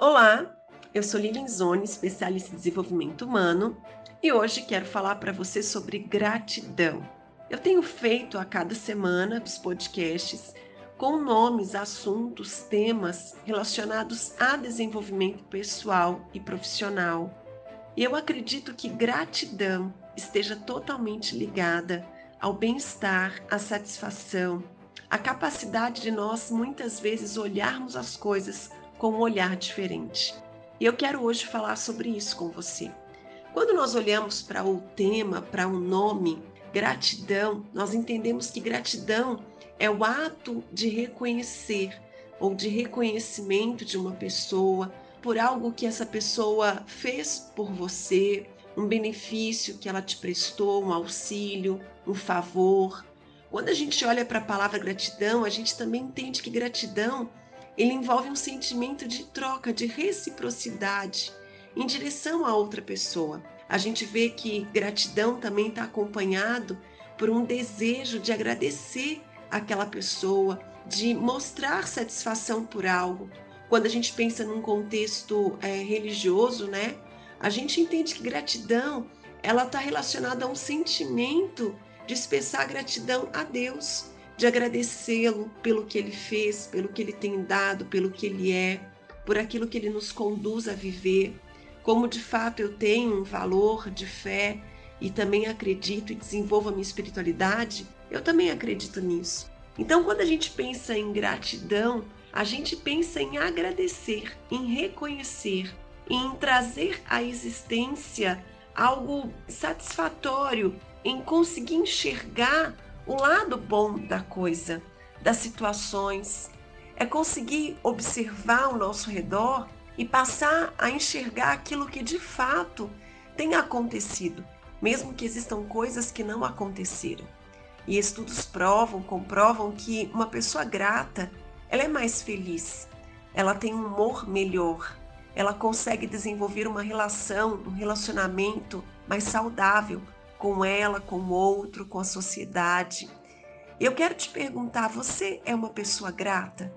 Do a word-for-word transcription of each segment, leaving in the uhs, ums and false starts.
Olá, eu sou Lilian Zoni, especialista em desenvolvimento humano, e hoje quero falar para você sobre gratidão. Eu tenho feito a cada semana os podcasts com nomes, assuntos, temas relacionados a desenvolvimento pessoal e profissional. E eu acredito que gratidão esteja totalmente ligada ao bem-estar, à satisfação, à capacidade de nós muitas vezes olharmos as coisas com um olhar diferente. E eu quero hoje falar sobre isso com você. Quando nós olhamos para o tema, para o nome, gratidão, nós entendemos que gratidão é o ato de reconhecer ou de reconhecimento de uma pessoa por algo que essa pessoa fez por você, um benefício que ela te prestou, um auxílio, um favor. Quando a gente olha para a palavra gratidão, a gente também entende que gratidão ele envolve um sentimento de troca, de reciprocidade em direção a outra pessoa. A gente vê que gratidão também está acompanhado por um desejo de agradecer àquela pessoa, de mostrar satisfação por algo. Quando a gente pensa num contexto é, religioso, né, a gente entende que gratidão ela está relacionada a um sentimento de expressar gratidão a Deus, de agradecê-lo pelo que ele fez, pelo que ele tem dado, pelo que ele é, por aquilo que ele nos conduz a viver, como de fato eu tenho um valor de fé e também acredito e desenvolvo a minha espiritualidade, eu também acredito nisso. Então, quando a gente pensa em gratidão, a gente pensa em agradecer, em reconhecer, em trazer à existência algo satisfatório, em conseguir enxergar o lado bom da coisa, das situações, é conseguir observar o nosso redor e passar a enxergar aquilo que de fato tem acontecido, mesmo que existam coisas que não aconteceram. E estudos provam, comprovam que uma pessoa grata, ela é mais feliz, ela tem um humor melhor, ela consegue desenvolver uma relação, um relacionamento mais saudável, com ela, com o outro, com a sociedade. Eu quero te perguntar, você é uma pessoa grata?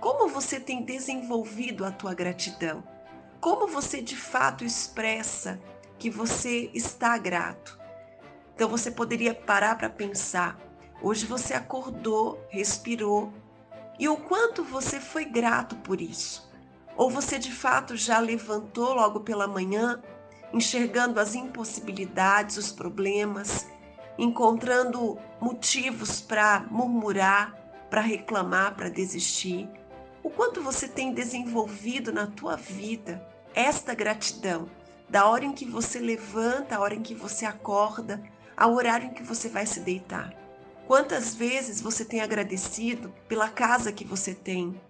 Como você tem desenvolvido a tua gratidão? Como você de fato expressa que você está grato? Então você poderia parar para pensar, hoje você acordou, respirou, e o quanto você foi grato por isso? Ou você de fato já levantou logo pela manhã enxergando as impossibilidades, os problemas, encontrando motivos para murmurar, para reclamar, para desistir. O quanto você tem desenvolvido na tua vida esta gratidão, da hora em que você levanta, a hora em que você acorda, ao horário em que você vai se deitar. Quantas vezes você tem agradecido pela casa que você tem?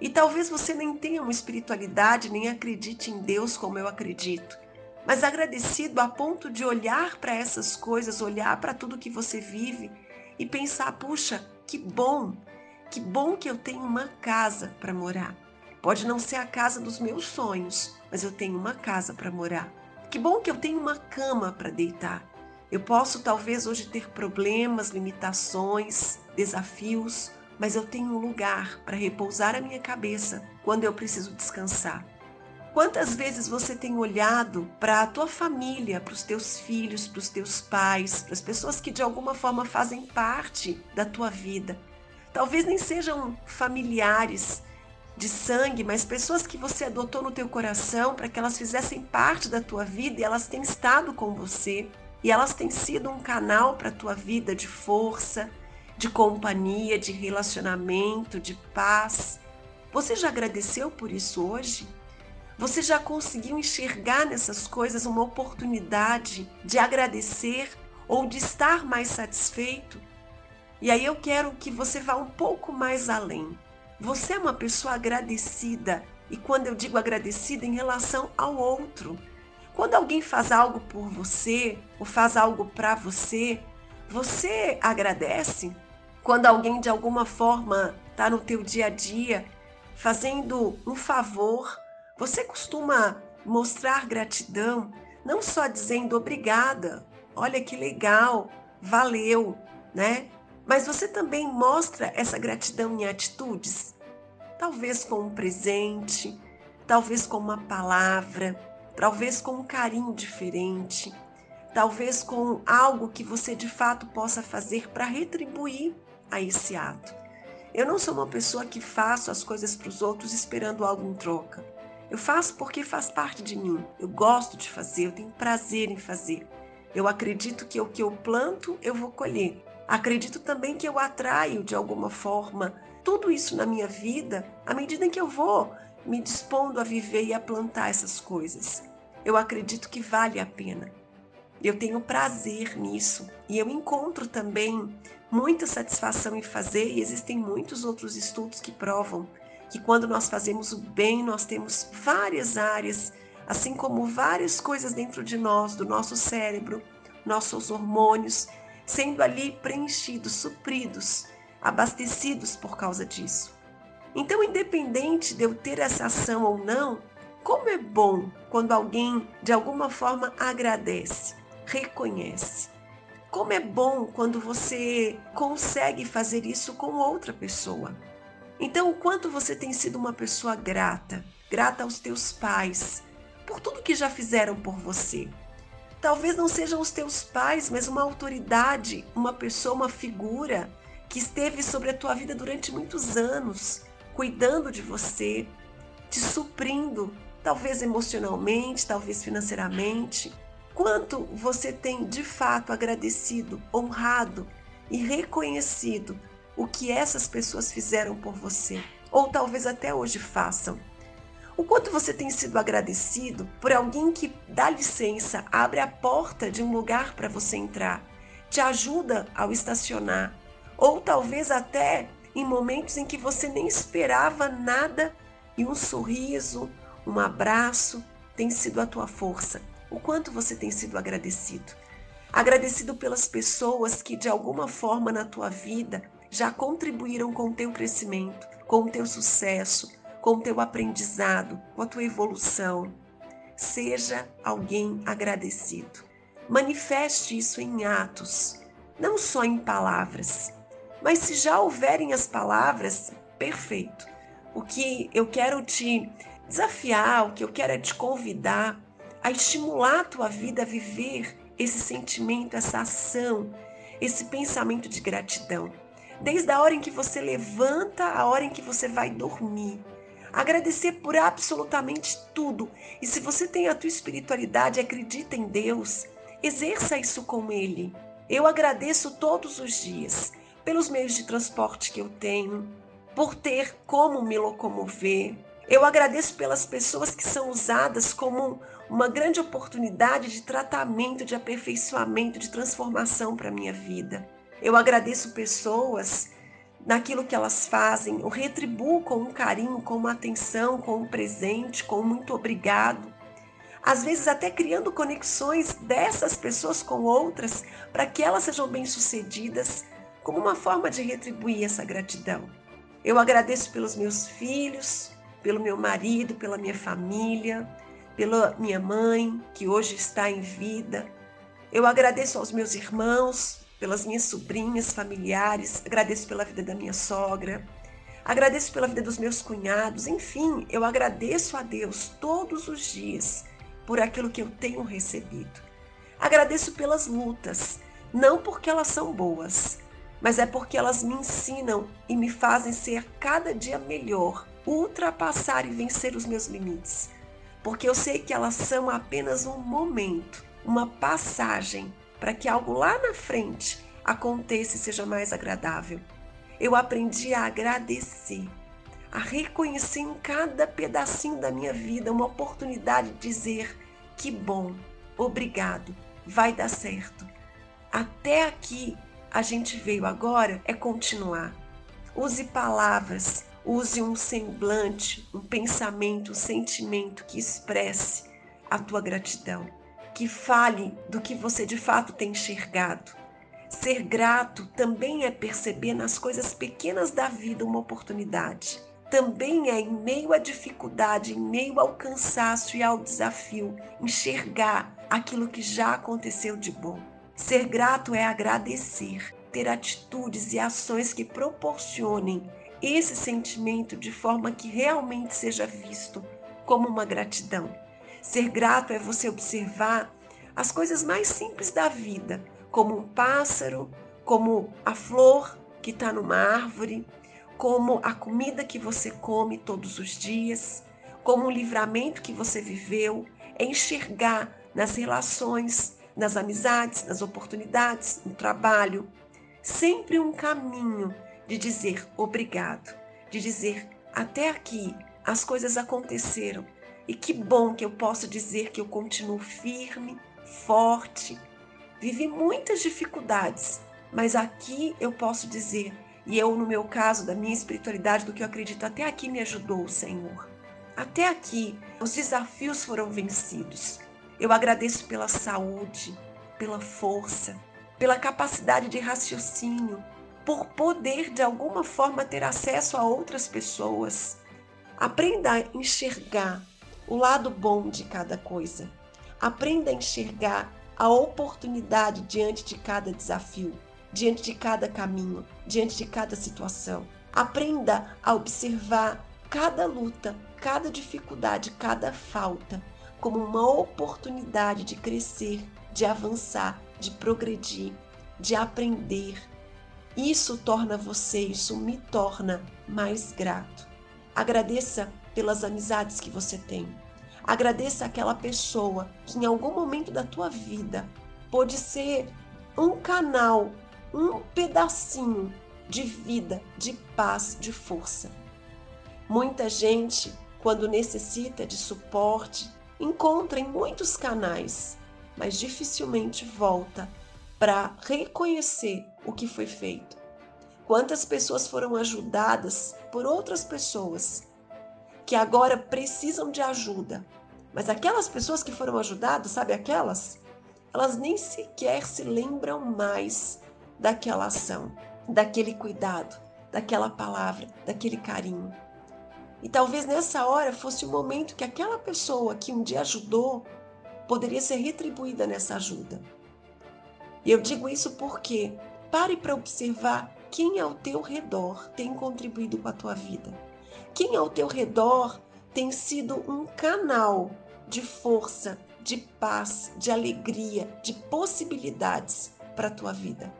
E talvez você nem tenha uma espiritualidade, nem acredite em Deus como eu acredito, mas agradecido a ponto de olhar para essas coisas, olhar para tudo que você vive e pensar, puxa, que bom, que bom que eu tenho uma casa para morar. Pode não ser a casa dos meus sonhos, mas eu tenho uma casa para morar. Que bom que eu tenho uma cama para deitar. Eu posso talvez hoje ter problemas, limitações, desafios, mas eu tenho um lugar para repousar a minha cabeça quando eu preciso descansar. Quantas vezes você tem olhado para a tua família, para os teus filhos, para os teus pais, para as pessoas que de alguma forma fazem parte da tua vida? Talvez nem sejam familiares de sangue, mas pessoas que você adotou no teu coração para que elas fizessem parte da tua vida e elas têm estado com você. E elas têm sido um canal para a tua vida de força, de companhia, de relacionamento, de paz. Você já agradeceu por isso hoje? Você já conseguiu enxergar nessas coisas uma oportunidade de agradecer ou de estar mais satisfeito? E aí eu quero que você vá um pouco mais além. Você é uma pessoa agradecida, e quando eu digo agradecida, em relação ao outro. Quando alguém faz algo por você ou faz algo para você, você agradece? Quando alguém de alguma forma está no teu dia a dia fazendo um favor, você costuma mostrar gratidão, não só dizendo obrigada, olha que legal, valeu, né? Mas você também mostra essa gratidão em atitudes, talvez com um presente, talvez com uma palavra, talvez com um carinho diferente, talvez com algo que você de fato possa fazer para retribuir a esse ato. Eu não sou uma pessoa que faço as coisas para os outros esperando algo em troca. Eu faço porque faz parte de mim, eu gosto de fazer, eu tenho prazer em fazer. Eu acredito que o que eu planto, eu vou colher. Acredito também que eu atraio de alguma forma tudo isso na minha vida à medida em que eu vou me dispondo a viver e a plantar essas coisas. Eu acredito que vale a pena. Eu tenho prazer nisso e eu encontro também muita satisfação em fazer, e existem muitos outros estudos que provam que quando nós fazemos o bem, nós temos várias áreas, assim como várias coisas dentro de nós, do nosso cérebro, nossos hormônios, sendo ali preenchidos, supridos, abastecidos por causa disso. Então, independente de eu ter essa ação ou não, como é bom quando alguém, de alguma forma, agradece, reconhece. Como é bom quando você consegue fazer isso com outra pessoa. Então, o quanto você tem sido uma pessoa grata, grata aos teus pais, por tudo que já fizeram por você. Talvez não sejam os teus pais, mas uma autoridade, uma pessoa, uma figura que esteve sobre a tua vida durante muitos anos, cuidando de você, te suprindo, talvez emocionalmente, talvez financeiramente. Quanto você tem, de fato, agradecido, honrado e reconhecido o que essas pessoas fizeram por você, ou talvez até hoje façam. O quanto você tem sido agradecido por alguém que dá licença, abre a porta de um lugar para você entrar, te ajuda ao estacionar, ou talvez até em momentos em que você nem esperava nada e um sorriso, um abraço tem sido a tua força. O quanto você tem sido agradecido. Agradecido pelas pessoas que de alguma forma na tua vida já contribuíram com o teu crescimento, com o teu sucesso, com o teu aprendizado, com a tua evolução. Seja alguém agradecido. Manifeste isso em atos, não só em palavras. Mas se já houverem as palavras, perfeito. O que eu quero te desafiar, o que eu quero é te convidar a estimular a tua vida a viver esse sentimento, essa ação, esse pensamento de gratidão. Desde a hora em que você levanta, a hora em que você vai dormir. Agradecer por absolutamente tudo. E se você tem a tua espiritualidade, acredita em Deus, exerça isso com Ele. Eu agradeço todos os dias pelos meios de transporte que eu tenho, por ter como me locomover. Eu agradeço pelas pessoas que são usadas como uma grande oportunidade de tratamento, de aperfeiçoamento, de transformação para a minha vida. Eu agradeço pessoas naquilo que elas fazem, eu retribuo com um carinho, com uma atenção, com um presente, com um muito obrigado. Às vezes até criando conexões dessas pessoas com outras para que elas sejam bem-sucedidas como uma forma de retribuir essa gratidão. Eu agradeço pelos meus filhos, pelo meu marido, pela minha família, pela minha mãe, que hoje está em vida. Eu agradeço aos meus irmãos, pelas minhas sobrinhas, familiares, agradeço pela vida da minha sogra, agradeço pela vida dos meus cunhados, enfim, eu agradeço a Deus todos os dias por aquilo que eu tenho recebido. Agradeço pelas lutas, não porque elas são boas, mas é porque elas me ensinam e me fazem ser cada dia melhor, ultrapassar e vencer os meus limites. Porque eu sei que elas são apenas um momento, uma passagem, para que algo lá na frente aconteça e seja mais agradável. Eu aprendi a agradecer, a reconhecer em cada pedacinho da minha vida uma oportunidade de dizer que bom, obrigado, vai dar certo. Até aqui a gente veio, agora é continuar. Use palavras, use um semblante, um pensamento, um sentimento que expresse a tua gratidão, que fale do que você de fato tem enxergado. Ser grato também é perceber nas coisas pequenas da vida uma oportunidade. Também é, em meio à dificuldade, em meio ao cansaço e ao desafio, enxergar aquilo que já aconteceu de bom. Ser grato é agradecer, ter atitudes e ações que proporcionem esse sentimento de forma que realmente seja visto como uma gratidão. Ser grato é você observar as coisas mais simples da vida, como um pássaro, como a flor que está numa árvore, como a comida que você come todos os dias, como o livramento que você viveu, é enxergar nas relações, nas amizades, nas oportunidades, no trabalho, sempre um caminho de dizer obrigado, de dizer até aqui as coisas aconteceram e que bom que eu posso dizer que eu continuo firme, forte, vivi muitas dificuldades, mas aqui eu posso dizer, e eu no meu caso, da minha espiritualidade, do que eu acredito, até aqui me ajudou o Senhor, até aqui os desafios foram vencidos. Eu agradeço pela saúde, pela força, pela capacidade de raciocínio, por poder de alguma forma ter acesso a outras pessoas. Aprenda a enxergar o lado bom de cada coisa. Aprenda a enxergar a oportunidade diante de cada desafio, diante de cada caminho, diante de cada situação. Aprenda a observar cada luta, cada dificuldade, cada falta, como uma oportunidade de crescer, de avançar, de progredir, de aprender. Isso torna você, isso me torna mais grato. Agradeça pelas amizades que você tem. Agradeça aquela pessoa que em algum momento da tua vida pode ser um canal, um pedacinho de vida, de paz, de força. Muita gente, quando necessita de suporte, encontra em muitos canais, mas dificilmente volta para reconhecer o que foi feito. Quantas pessoas foram ajudadas por outras pessoas que agora precisam de ajuda, mas aquelas pessoas que foram ajudadas, sabe aquelas? Elas nem sequer se lembram mais daquela ação, daquele cuidado, daquela palavra, daquele carinho. E talvez nessa hora fosse o momento que aquela pessoa que um dia ajudou poderia ser retribuída nessa ajuda. E eu digo isso porque pare para observar quem ao teu redor tem contribuído com a tua vida. Quem ao teu redor tem sido um canal de força, de paz, de alegria, de possibilidades para a tua vida.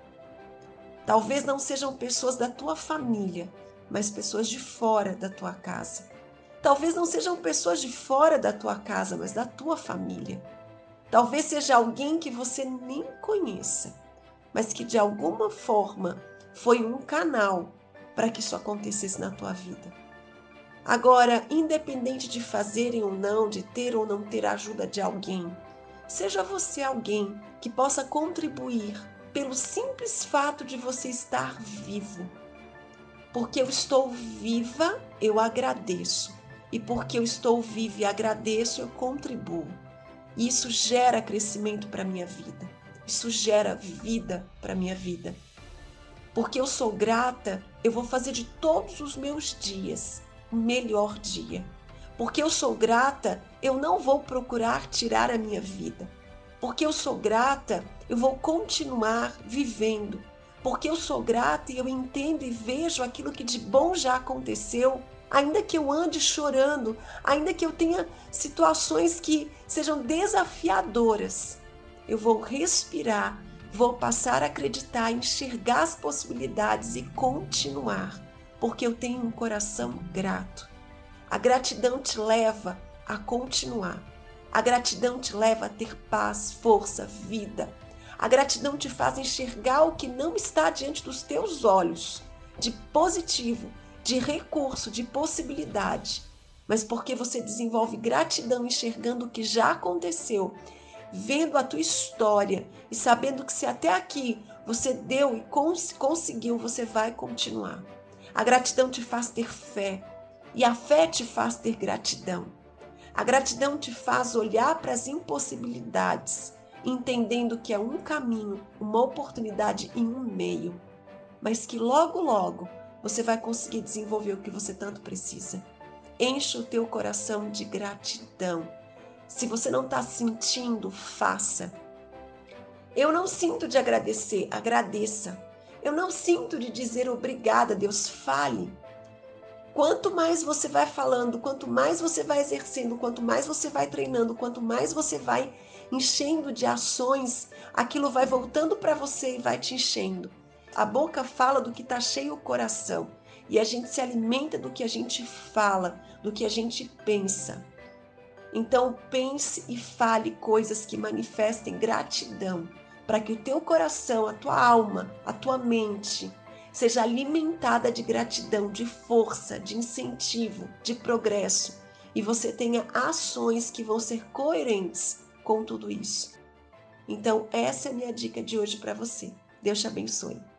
Talvez não sejam pessoas da tua família, mas pessoas de fora da tua casa. Talvez não sejam pessoas de fora da tua casa, mas da tua família. Talvez seja alguém que você nem conheça, mas que de alguma forma foi um canal para que isso acontecesse na tua vida. Agora, independente de fazerem ou não, de ter ou não ter a ajuda de alguém, seja você alguém que possa contribuir pelo simples fato de você estar vivo. Porque eu estou viva, eu agradeço. E porque eu estou viva e agradeço, eu contribuo. E isso gera crescimento para a minha vida. Isso gera vida para a minha vida. Porque eu sou grata, eu vou fazer de todos os meus dias o melhor dia. Porque eu sou grata, eu não vou procurar tirar a minha vida. Porque eu sou grata, eu vou continuar vivendo. Porque eu sou grata e eu entendo e vejo aquilo que de bom já aconteceu, ainda que eu ande chorando, ainda que eu tenha situações que sejam desafiadoras. Eu vou respirar, vou passar a acreditar, enxergar as possibilidades e continuar, porque eu tenho um coração grato. A gratidão te leva a continuar. A gratidão te leva a ter paz, força, vida. A gratidão te faz enxergar o que não está diante dos teus olhos, de positivo, de recurso, de possibilidade. Mas porque você desenvolve gratidão enxergando o que já aconteceu, vendo a tua história e sabendo que se até aqui você deu e cons- conseguiu, você vai continuar. A gratidão te faz ter fé e a fé te faz ter gratidão. A gratidão te faz olhar para as impossibilidades, entendendo que é um caminho, uma oportunidade e um meio, mas que logo, logo você vai conseguir desenvolver o que você tanto precisa. Enche o teu coração de gratidão. Se você não está sentindo, faça. Eu não sinto de agradecer, agradeça. Eu não sinto de dizer obrigada, Deus, fale. Quanto mais você vai falando, quanto mais você vai exercendo, quanto mais você vai treinando, quanto mais você vai enchendo de ações, aquilo vai voltando para você e vai te enchendo. A boca fala do que está cheio o coração. E a gente se alimenta do que a gente fala, do que a gente pensa. Então pense e fale coisas que manifestem gratidão, para que o teu coração, a tua alma, a tua mente seja alimentada de gratidão, de força, de incentivo, de progresso, e você tenha ações que vão ser coerentes com tudo isso. Então essa é a minha dica de hoje para você. Deus te abençoe.